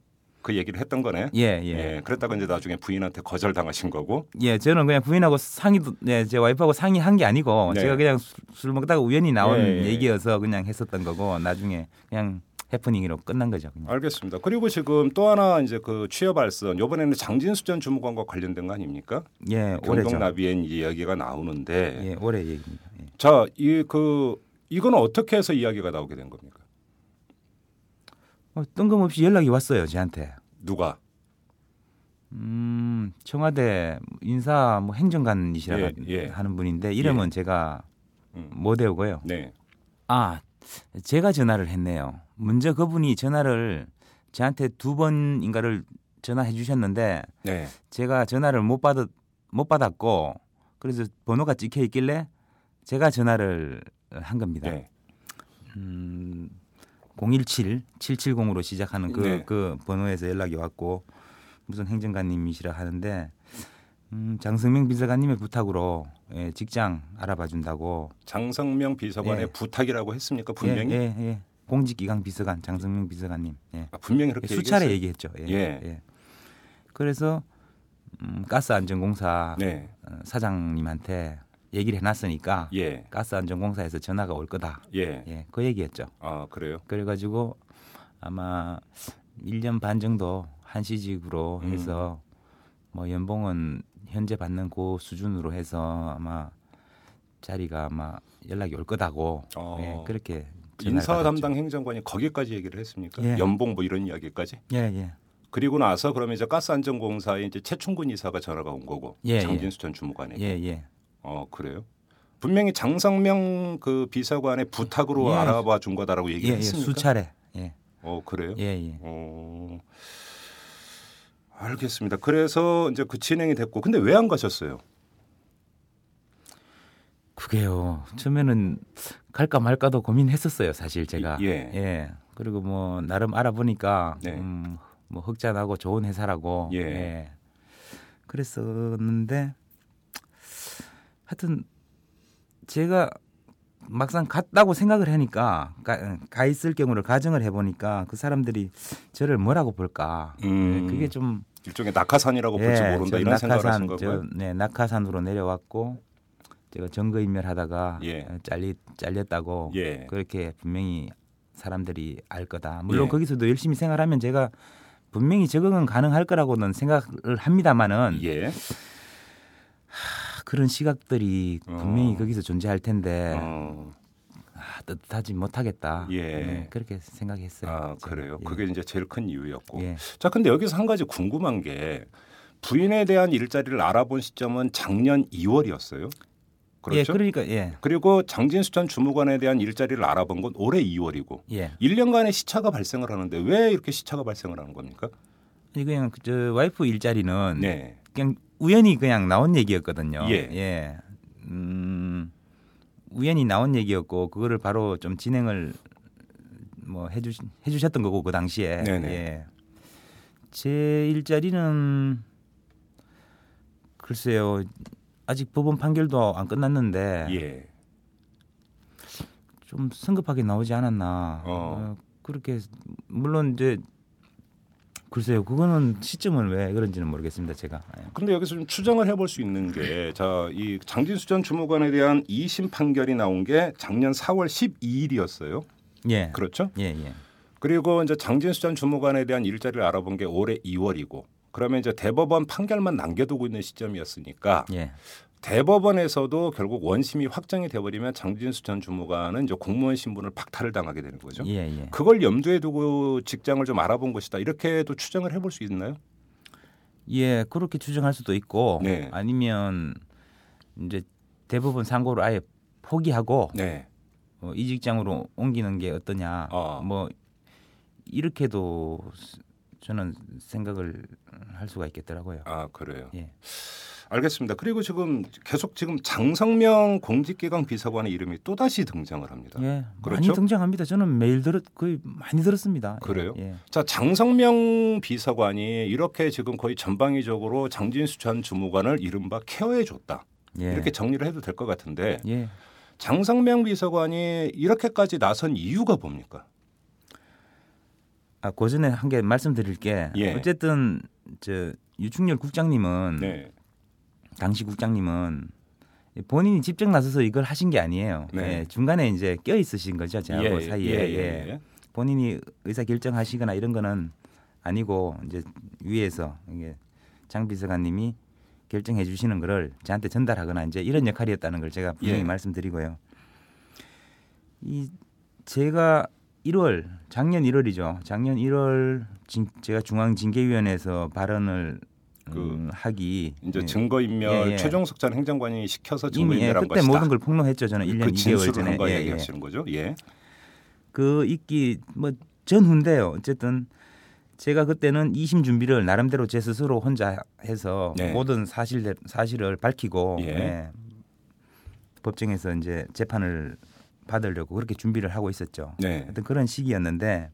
그 얘기를 했던 거네. 예, 예. 예 그랬다가 이제 나중에 부인한테 거절당하신 거고. 예, 저는 그냥 부인하고 상의도, 예, 제 와이프하고 상의한 게 아니고 네. 제가 그냥 술 먹다가 우연히 나온 예, 예. 얘기여서 그냥 했었던 거고 나중에 그냥. 해프닝으로 끝난 거죠. 그냥. 알겠습니다. 그리고 지금 또 하나 이제 그 취업 알선 이번에는 장진수 전 주무관과 관련된 거 아닙니까? 예, 경동나비엔 이야기가 나오는데. 예, 올해 얘기입니다. 예. 자, 이 그 이건 어떻게 해서 이야기가 나오게 된 겁니까? 어, 뜬금없이 연락이 왔어요, 저한테. 누가? 음, 청와대 인사 뭐 행정관이시라고 예, 예. 하는 분인데 이름은 예. 제가 음. 못 외우고요. 네. 아. 제가 전화를 했네요. 먼저 그분이 전화를 저한테 두 번인가를 전화해 주셨는데 네. 제가 전화를 못 받았 못 받았고 그래서 번호가 찍혀 있길래 제가 전화를 한 겁니다. 네. 음, 공일칠 칠칠공으로 시작하는 그그 네. 그 번호에서 연락이 왔고 무슨 행정관님이시라 하는데. 음, 장성명 비서관님의 부탁으로 예, 직장 알아봐 준다고. 장성명 비서관의 예. 부탁이라고 했습니까? 분명히. 예, 예, 예. 공직기강 비서관 장성명 비서관님. 예. 아, 분명히 그렇게 수차례 얘기했죠. 예, 예. 예. 그래서 음, 가스안전공사 네. 사장님한테 얘기를 해놨으니까 예. 가스안전공사에서 전화가 올 거다. 예. 예, 그 얘기했죠. 아 그래요? 그래가지고 아마 일 년 반 정도 한시직으로 음. 해서 뭐 연봉은 현재 받는 그 수준으로 해서 아마 자리가 아마 연락이 올 거다고 어. 예, 그렇게 인사 받았죠. 담당 행정관이 거기까지 얘기를 했습니까? 예. 연봉 뭐 이런 이야기까지? 예예. 예. 그리고 나서 그러면 이제 가스안전공사에 이제 최충근 이사가 전화가 온 거고 예, 장진수 전 주무관에게. 예예. 어 그래요? 분명히 장성명 그 비서관의 부탁으로 예. 알아봐 준 거다라고 얘기를 예, 했습니까? 수차례. 예. 어 그래요? 예예. 어. 알겠습니다. 그래서 이제 그 진행이 됐고, 근데 왜 안 가셨어요? 그게요. 처음에는 갈까 말까도 고민했었어요, 사실 제가. 예. 예. 그리고 뭐 나름 알아보니까 네. 음, 뭐 흑자나고 좋은 회사라고. 예. 예. 그랬었는데, 하여튼 제가 막상 갔다고 생각을 하니까 가, 가 있을 경우를 가정을 해보니까 그 사람들이 저를 뭐라고 볼까 음, 그게 좀 일종의 낙하산이라고 예, 볼지 모른다 이런 낙하산, 생각을 하신 거고요. 저, 네, 낙하산으로 내려왔고 제가 전거인멸하다가 예. 잘리, 잘렸다고 예. 그렇게 분명히 사람들이 알 거다. 물론 예. 거기서도 열심히 생활하면 제가 분명히 적응은 가능할 거라고는 생각을 합니다만은 예. 하, 그런 시각들이 분명히 어. 거기서 존재할 텐데 어. 아, 뜻하지 못하겠다. 예. 네, 그렇게 생각했어요. 아, 그래요? 예. 그게 이제 제일 큰 이유였고. 예. 자, 근데 여기서 한 가지 궁금한 게 부인에 대한 일자리를 알아본 시점은 작년 이월이었어요. 그렇죠? 예, 그러니까 예. 그리고 장진수 전 주무관에 대한 일자리를 알아본 건 올해 이월이고 예. 일 년간의 시차가 발생을 하는데 왜 이렇게 시차가 발생을 하는 겁니까? 그냥 저 와이프 일자리는 네. 그냥 우연히 그냥 나온 얘기였거든요. 예. 예. 음, 우연히 나온 얘기였고 그거를 바로 좀 진행을 뭐 해주 해주셨던 거고 그 당시에. 네네. 예. 제 일자리는 글쎄요 아직 법원 판결도 안 끝났는데 예. 좀 성급하게 나오지 않았나. 어. 그렇게 물론 이제. 글쎄요, 그거는 시점은 왜 그런지는 모르겠습니다, 제가. 그런데 여기서 좀 추정을 해볼 수 있는 게, 자, 이 장진수 전 주무관에 대한 이심 판결이 나온 게 작년 사월 십이일이었어요. 예, 그렇죠. 예, 예. 그리고 이제 장진수 전 주무관에 대한 일자리를 알아본 게 올해 이월이고, 그러면 이제 대법원 판결만 남겨두고 있는 시점이었으니까, 예. 대법원에서도 결국 원심이 확정이 돼버리면 장진수 전 주무관은 이제 공무원 신분을 박탈을 당하게 되는 거죠. 예, 예. 그걸 염두에 두고 직장을 좀 알아본 것이다. 이렇게도 추정을 해볼 수 있나요? 예, 그렇게 추정할 수도 있고 네. 아니면 이제 대법원 상고를 아예 포기하고 네. 어, 이 직장으로 옮기는 게 어떠냐. 어. 뭐 이렇게도 저는 생각을 할 수가 있겠더라고요. 아 그래요. 예. 알겠습니다. 그리고 지금 계속 지금 장성명 공직기강 비서관의 이름이 또 다시 등장을 합니다. 예, 그렇죠? 많이 등장합니다. 저는 매일 들었 거의 많이 들었습니다. 그래요? 예. 자, 장성명 비서관이 이렇게 지금 거의 전방위적으로 장진수 전 주무관을 이른바 케어해줬다. 예. 이렇게 정리를 해도 될 것 같은데 예. 장성명 비서관이 이렇게까지 나선 이유가 뭡니까? 아, 그 전에 한 개 말씀드릴 게 예. 어쨌든 저 유충렬 국장님은 네. 당시 국장님은 본인이 직접 나서서 이걸 하신 게 아니에요. 네. 예, 중간에 이제 껴 있으신 거죠, 저하고 예, 사이에. 예, 예, 예. 예. 본인이 의사 결정하시거나 이런 거는 아니고 이제 위에서 이게 장 비서관님이 결정해 주시는 거를 저한테 전달하거나 이제 이런 역할이었다는 걸 제가 분명히 예. 말씀드리고요. 이 제가 일월 작년 일월이죠. 작년 일월 진, 제가 중앙징계위원회에서 발언을 그 음, 하기 이제 증거인멸 예, 예. 최종석 전 행정관이 시켜서 증거인멸한 예, 그때 것이다. 그때 모든 걸 폭로했죠. 저는 일 년 그 이 개월 전에 예, 예. 얘기하시는 거죠. 예. 그 있기 뭐 전후인데요. 어쨌든 제가 그때는 이심 준비를 나름대로 제 스스로 혼자 해서 네. 모든 사실 사실을 밝히고 예. 예. 법정에서 이제 재판을 받으려고 그렇게 준비를 하고 있었죠. 네. 하여튼 그런 시기였는데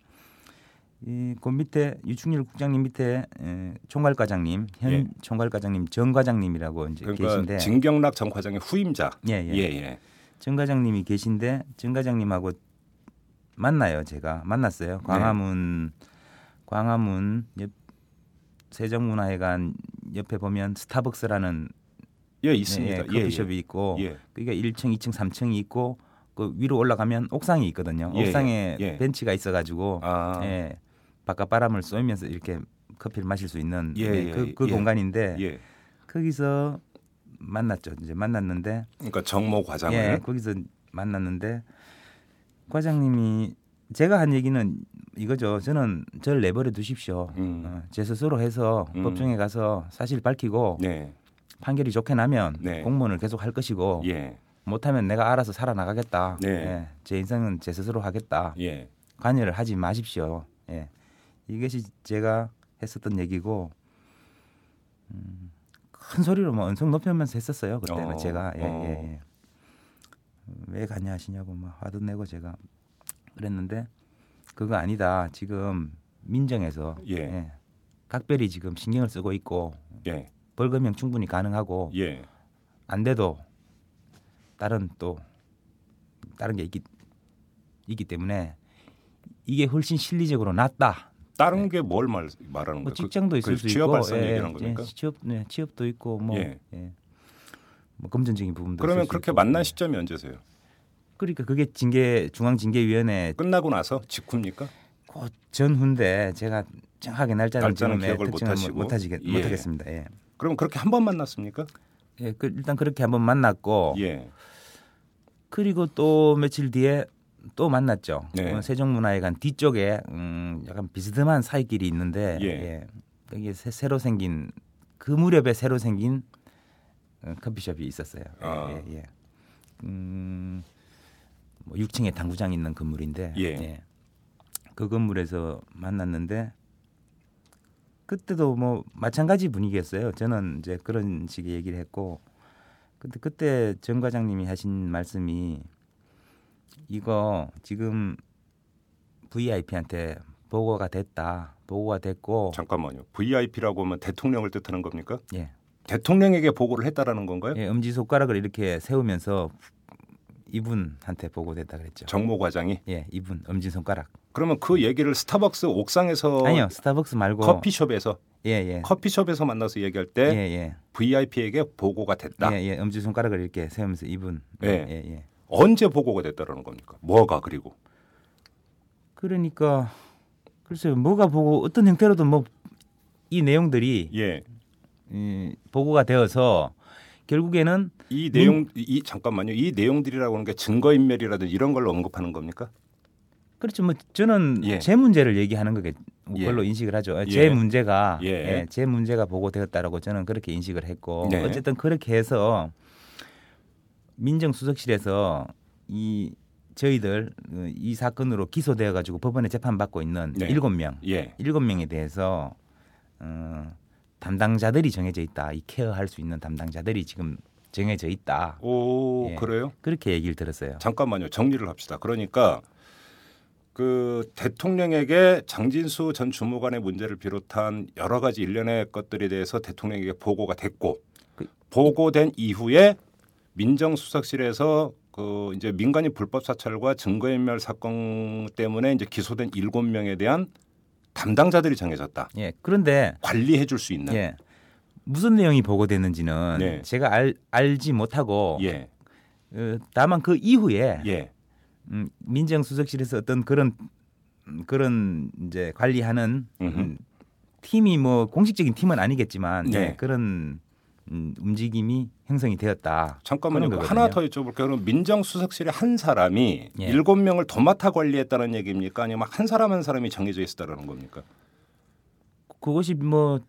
이, 그 밑에 유충렬 국장님 밑에 에, 총괄과장님 현 예. 총괄과장님 정 과장님이라고 이제 그러니까 계신데 진경락 정 과장의 후임자. 예예. 예. 예. 정 과장님이 계신데 정 과장님하고 만나요. 제가 만났어요. 광화문 네. 광화문 옆 세종문화회관 옆에 보면 스타벅스라는 예 있습니다. 예, 커피숍이 예, 예. 있고 예. 그러니까 일 층, 이 층, 삼 층이 있고. 그 위로 올라가면 옥상이 있거든요. 예, 옥상에 예. 벤치가 있어가지고 아. 예, 바깥 바람을 쏘면서 이렇게 커피를 마실 수 있는 예, 네, 그, 그 예. 공간인데 예. 거기서 만났죠. 이제 만났는데 그러니까 정모 과장을 예, 거기서 만났는데 과장님이 제가 한 얘기는 이거죠. 저는 저를 내버려 두십시오. 음. 어, 제 스스로 해서 음. 법정에 가서 사실 밝히고 네. 판결이 좋게 나면 네. 공무원을 계속 할 것이고. 예. 못하면 내가 알아서 살아나가겠다. 네. 예, 제 인생은 제 스스로 하겠다. 예. 관여를 하지 마십시오. 예. 이것이 제가 했었던 얘기고 음, 큰 소리로 뭐 언성 높이면서 했었어요. 그때는 어, 제가 예, 어. 예, 예. 왜 관여하시냐고 막 화도 내고 제가 그랬는데 그거 아니다. 지금 민정에서 예. 예. 각별히 지금 신경을 쓰고 있고 예. 벌금형 충분히 가능하고 예. 안 돼도 다른 또 다른 게 있기, 있기 때문에 이게 훨씬 실리적으로 낫다. 다른 네. 게 뭘 말 말하는 뭐 거예요? 직장도 그, 있을 그 수 취업 있고, 취업 예, 얘기하는 거니까. 예, 취업, 네, 취업도 있고 뭐, 예. 예. 뭐 금전적인 부분도. 그러면 그렇게 있고, 만난 시점이 예. 언제세요? 그러니까 그게 징계 중앙징계위원회 끝나고 나서 직후입니까? 그 전후인데 제가 정확하게 날짜는, 날짜는 기억을 못 하시고 못 하시겠, 예. 못 하겠습니다. 예. 그럼 그렇게 한 번 만났습니까? 예, 그 일단 그렇게 한번 만났고, 예. 그리고 또 며칠 뒤에 또 만났죠. 네. 세종문화회관 뒤쪽에 음, 약간 비스듬한 사이길이 있는데, 예. 예. 거기에 새, 새로 생긴 그 무렵에 새로 생긴 커피숍이 있었어요. 아. 예, 예. 음, 뭐 육 층에 당구장 있는 건물인데, 예. 예. 그 건물에서 만났는데. 그때도 뭐 마찬가지 분위기였어요. 저는 이제 그런 식의 얘기를 했고, 근데 그때 정 과장님이 하신 말씀이 이거 지금 브이아이피한테 보고가 됐다, 보고가 됐고. 잠깐만요. 브이아이피라고 하면 대통령을 뜻하는 겁니까? 예. 대통령에게 보고를 했다라는 건가요? 예, 엄지 손가락을 이렇게 세우면서 이분한테 보고됐다 그랬죠. 정모 과장이? 예, 이분 엄지 손가락. 그러면 그 얘기를 스타벅스 옥상에서 아니요, 스타벅스 말고 커피숍에서 예, 예. 커피숍에서 만나서 얘기할 때 예, 예. 브이아이피에게 보고가 됐다. 예, 예. 엄지 손가락을 이렇게 세우면서 이분. 예. 예, 예. 언제 보고가 됐다라는 겁니까? 뭐가 그리고? 그러니까 글쎄요. 뭐가 보고 어떤 형태로든 뭐 이 내용들이 예. 음, 보고가 되어서 결국에는 이 내용 문... 이 잠깐만요. 이 내용들이라고 하는 게 증거인멸이라든지 이런 걸로 언급하는 겁니까? 그렇죠. 뭐 저는 예. 제 문제를 얘기하는 거게 걸로 예. 인식을 하죠. 제 예. 문제가 예. 예, 제 문제가 보고되었다라고 저는 그렇게 인식을 했고 네. 어쨌든 그렇게 해서 민정수석실에서 이 저희들 이 사건으로 기소되어 가지고 법원에 재판받고 있는 일곱 명, 일곱 명에 대해서 어, 담당자들이 정해져 있다. 이 케어할 수 있는 담당자들이 지금 정해져 있다. 오, 예. 그래요? 그렇게 얘기를 들었어요. 잠깐만요. 정리를 합시다. 그러니까 그 대통령에게 장진수 전 주무관의 문제를 비롯한 여러 가지 일련의 것들에 대해서 대통령에게 보고가 됐고 그, 보고된 이후에 민정수석실에서 그 이제 민간인 불법 사찰과 증거인멸 사건 때문에 이제 기소된 일곱 명에 대한 담당자들이 정해졌다. 예. 그런데 관리해 줄 수 있는. 예. 무슨 내용이 보고됐는지는 네. 제가 알, 알지 못하고 예. 어, 다만 그 이후에 예. 음, 민정수석실에서 어떤 그런 그런 이제 관리하는 음, 팀이 뭐 공식적인 팀은 아니겠지만 네. 네, 그런 음, 움직임이 형성이 되었다. 잠깐만요. 하나 더 여쭤볼게요. 그럼 민정수석실에 한 사람이 예. 일곱 명을 도맡아 관리했다는 얘기입니까? 아니면 한 사람 한 사람이 정해져 있었다는 겁니까? 그것이 뭐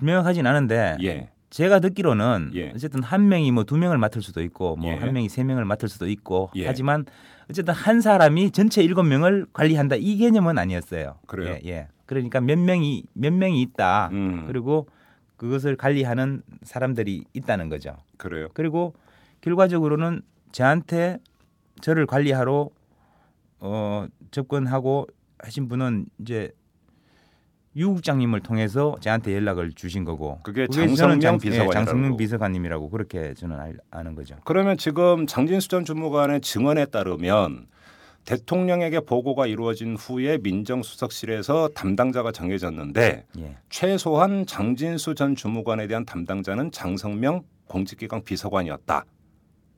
명확하진 않은데 예. 제가 듣기로는 예. 어쨌든 한 명이 뭐 두 명을 맡을 수도 있고 뭐 한 예. 명이 세 명을 맡을 수도 있고 예. 하지만 어쨌든 한 사람이 전체 일곱 명을 관리한다 이 개념은 아니었어요. 그래요. 예, 예. 그러니까 몇 명이 몇 명이 있다. 음. 그리고 그것을 관리하는 사람들이 있다는 거죠. 그래요. 그리고 결과적으로는 저한테 저를 관리하러 어, 접근하고 하신 분은 이제. 유 국장님을 통해서 저한테 연락을 주신 거고 그게 장성명 장, 비서관이라고. 예, 장성명 비서관님이라고 그렇게 저는 아는 거죠. 그러면 지금 장진수 전 주무관의 증언에 따르면 대통령에게 보고가 이루어진 후에 민정수석실에서 담당자가 정해졌는데 예. 최소한 장진수 전 주무관에 대한 담당자는 장성명 공직기강 비서관이었다.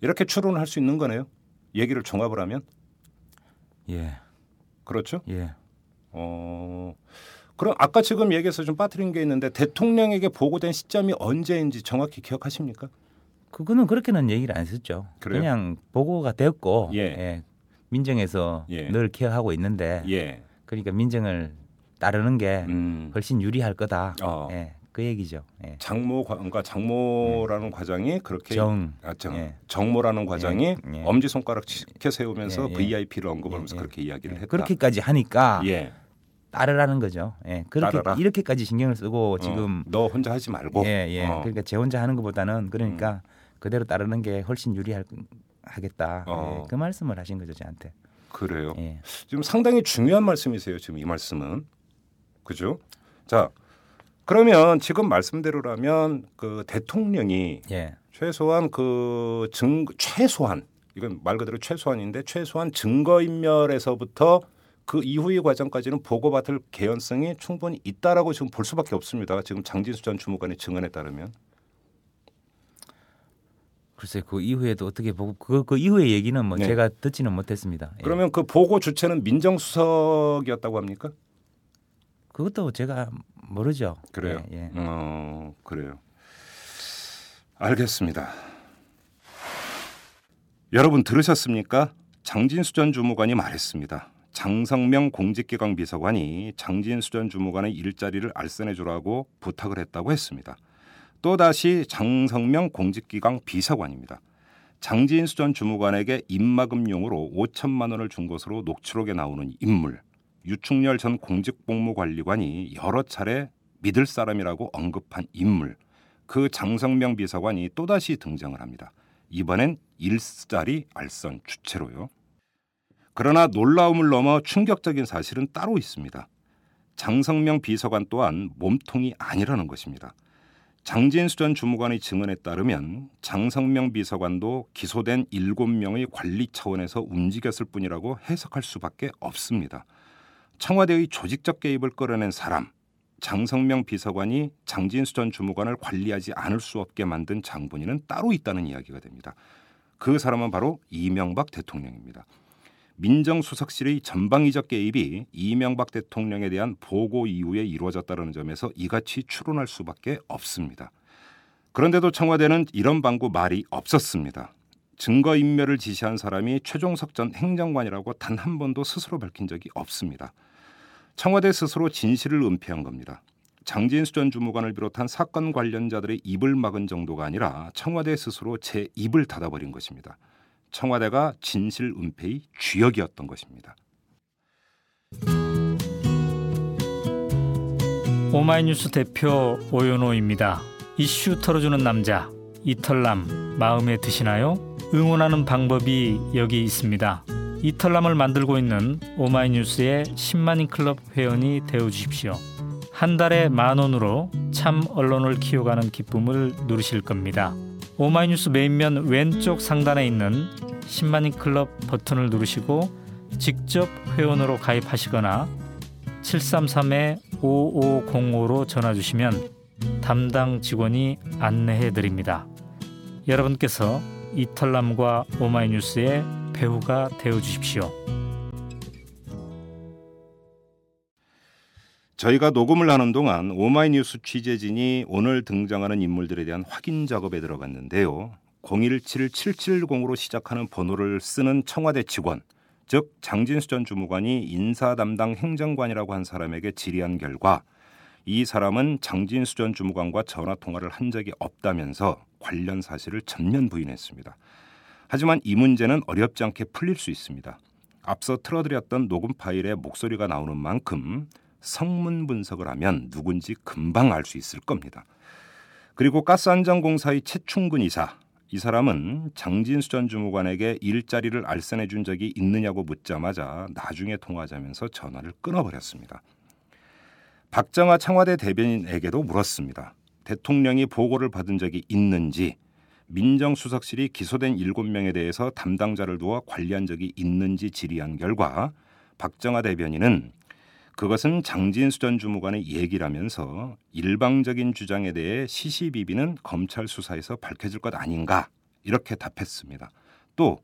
이렇게 추론할 수 있는 거네요. 얘기를 종합을 하면. 예. 그렇죠? 예. 어... 그럼 아까 지금 얘기해서 좀 빠뜨린 게 있는데 대통령에게 보고된 시점이 언제인지 정확히 기억하십니까? 그거는 그렇게는 얘기를 안 했었죠. 그래요? 그냥 보고가 되었고 예. 예, 민정에서 예. 늘 케어하고 있는데 예. 그러니까 민정을 따르는 게 음. 훨씬 유리할 거다. 어. 예, 그 얘기죠. 예. 장모 그러니까 장모라는 예. 과장이 그렇게 정, 아, 정 예. 정모라는 과장이 예. 예. 엄지 손가락 치켜 세우면서 예. 예. 브이아이피를 언급하면서 예. 그렇게 이야기를 예. 했다. 그렇게까지 하니까. 예. 따르라는 거죠. 예, 그렇게 따르라. 이렇게까지 신경을 쓰고 지금 어, 너 혼자 하지 말고. 예, 예. 어. 그러니까 제 혼자 하는 것보다는 그러니까 음. 그대로 따르는 게 훨씬 유리할 하겠다. 어. 예, 그 말씀을 하신 거죠, 저한테. 그래요. 예. 지금 상당히 중요한 말씀이세요. 지금 이 말씀은 그죠? 자, 그러면 지금 말씀대로라면 그 대통령이 예. 최소한 그 증 최소한 이건 말 그대로 최소한인데 최소한 증거인멸에서부터 그 이후의 과정까지는 보고받을 개연성이 충분히 있다라고 지금 볼 수밖에 없습니다. 지금 장진수 전 주무관의 증언에 따르면 글쎄 그 이후에도 어떻게 보고 그, 그 이후의 얘기는 뭐 네. 제가 듣지는 못했습니다. 그러면 예. 그 보고 주체는 민정수석이었다고 합니까? 그것도 제가 모르죠. 그래요. 예, 예. 어, 그래요. 알겠습니다. 여러분 들으셨습니까? 장진수 전 주무관이 말했습니다. 장성명 공직기강 비서관이 장진수 전 주무관의 일자리를 알선해주라고 부탁을 했다고 했습니다. 또다시 장성명 공직기강 비서관입니다. 장진수 전 주무관에게 입막음용으로 오천만 원을 준 것으로 녹취록에 나오는 인물. 유충렬 전 공직복무관리관이 여러 차례 믿을 사람이라고 언급한 인물. 그 장성명 비서관이 또다시 등장을 합니다. 이번엔 일자리 알선 주체로요. 그러나 놀라움을 넘어 충격적인 사실은 따로 있습니다. 장성명 비서관 또한 몸통이 아니라는 것입니다. 장진수 전 주무관의 증언에 따르면 장성명 비서관도 기소된 일곱 명의 관리 차원에서 움직였을 뿐이라고 해석할 수밖에 없습니다. 청와대의 조직적 개입을 끌어낸 사람, 장성명 비서관이 장진수 전 주무관을 관리하지 않을 수 없게 만든 장본인은 따로 있다는 이야기가 됩니다. 그 사람은 바로 이명박 대통령입니다. 민정수석실의 전방위적 개입이 이명박 대통령에 대한 보고 이후에 이루어졌다는 점에서 이같이 추론할 수밖에 없습니다. 그런데도 청와대는 이런 방구 말이 없었습니다. 증거인멸을 지시한 사람이 최종석 전 행정관이라고 단 한 번도 스스로 밝힌 적이 없습니다. 청와대 스스로 진실을 은폐한 겁니다. 장진수 전 주무관을 비롯한 사건 관련자들의 입을 막은 정도가 아니라 청와대 스스로 제 입을 닫아버린 것입니다. 청와대가 진실 은폐의 주역이었던 것입니다. 오마이뉴스 대표 오연호입니다. 이슈 털어주는 남자 이털남 마음에 드시나요? 응원하는 방법이 여기 있습니다. 이털남을 만들고 있는 오마이뉴스의 십만인 클럽 회원이 되어주십시오. 한 달에 만 원으로 참 언론을 키워가는 기쁨을 누리실 겁니다. 오마이뉴스 메인면 왼쪽 상단에 있는 십만인 클럽 버튼을 누르시고 직접 회원으로 가입하시거나 칠삼삼에 오오공오로 전화주시면 담당 직원이 안내해드립니다. 여러분께서 이털남과 오마이뉴스의 배우가 되어주십시오. 저희가 녹음을 하는 동안 오마이뉴스 취재진이 오늘 등장하는 인물들에 대한 확인 작업에 들어갔는데요. 공일칠칠칠공으로 시작하는 번호를 쓰는 청와대 직원, 즉 장진수 전 주무관이 인사 담당 행정관이라고 한 사람에게 질의한 결과 이 사람은 장진수 전 주무관과 전화 통화를 한 적이 없다면서 관련 사실을 전면 부인했습니다. 하지만 이 문제는 어렵지 않게 풀릴 수 있습니다. 앞서 틀어드렸던 녹음 파일에 목소리가 나오는 만큼 성문 분석을 하면 누군지 금방 알 수 있을 겁니다. 그리고 가스안전공사의 최충근 이사, 이 사람은 장진수 전 주무관에게 일자리를 알선해 준 적이 있느냐고 묻자마자 나중에 통화하자면서 전화를 끊어버렸습니다. 박정아 청와대 대변인에게도 물었습니다. 대통령이 보고를 받은 적이 있는지, 민정수석실이 기소된 일곱 명에 대해서 담당자를 두어 관리한 적이 있는지 질의한 결과 박정아 대변인은 그것은 장진수 전 주무관의 얘기라면서 일방적인 주장에 대해 시시비비는 검찰 수사에서 밝혀질 것 아닌가 이렇게 답했습니다. 또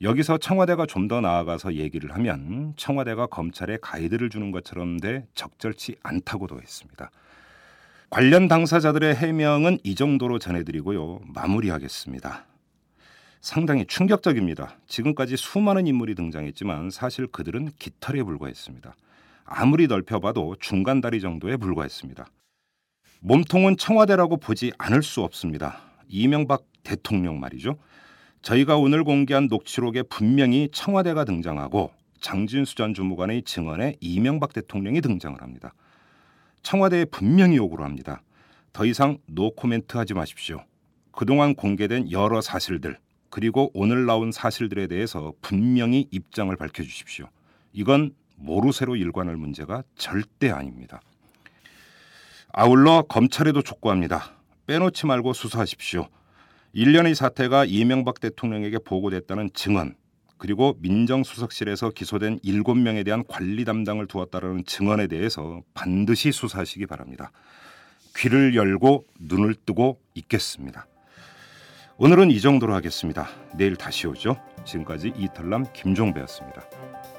여기서 청와대가 좀 더 나아가서 얘기를 하면 청와대가 검찰에 가이드를 주는 것처럼 돼 적절치 않다고도 했습니다. 관련 당사자들의 해명은 이 정도로 전해드리고요. 마무리하겠습니다. 상당히 충격적입니다. 지금까지 수많은 인물이 등장했지만 사실 그들은 깃털에 불과했습니다. 아무리 넓혀봐도 중간 다리 정도에 불과했습니다. 몸통은 청와대라고 보지 않을 수 없습니다. 이명박 대통령 말이죠. 저희가 오늘 공개한 녹취록에 분명히 청와대가 등장하고 장진수 전 주무관의 증언에 이명박 대통령이 등장을 합니다. 청와대에 분명히 요구를 합니다. 더 이상 노코멘트 하지 마십시오. 그동안 공개된 여러 사실들 그리고 오늘 나온 사실들에 대해서 분명히 입장을 밝혀주십시오. 이건 모르쇠로 일관할 문제가 절대 아닙니다. 아울러 검찰에도 촉구합니다. 빼놓지 말고 수사하십시오. 일련의 사태가 이명박 대통령에게 보고됐다는 증언, 그리고 민정수석실에서 기소된 일곱 명에 대한 관리 담당을 두었다는 증언에 대해서 반드시 수사하시기 바랍니다. 귀를 열고 눈을 뜨고 있겠습니다. 오늘은 이 정도로 하겠습니다. 내일 다시 오죠. 지금까지 이털남 김종배였습니다.